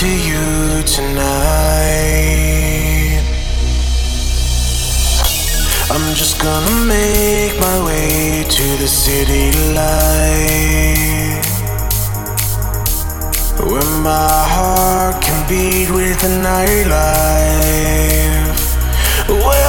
to you tonight. I'm just gonna make my way to the city light, where my heart can beat with the nightlife. Where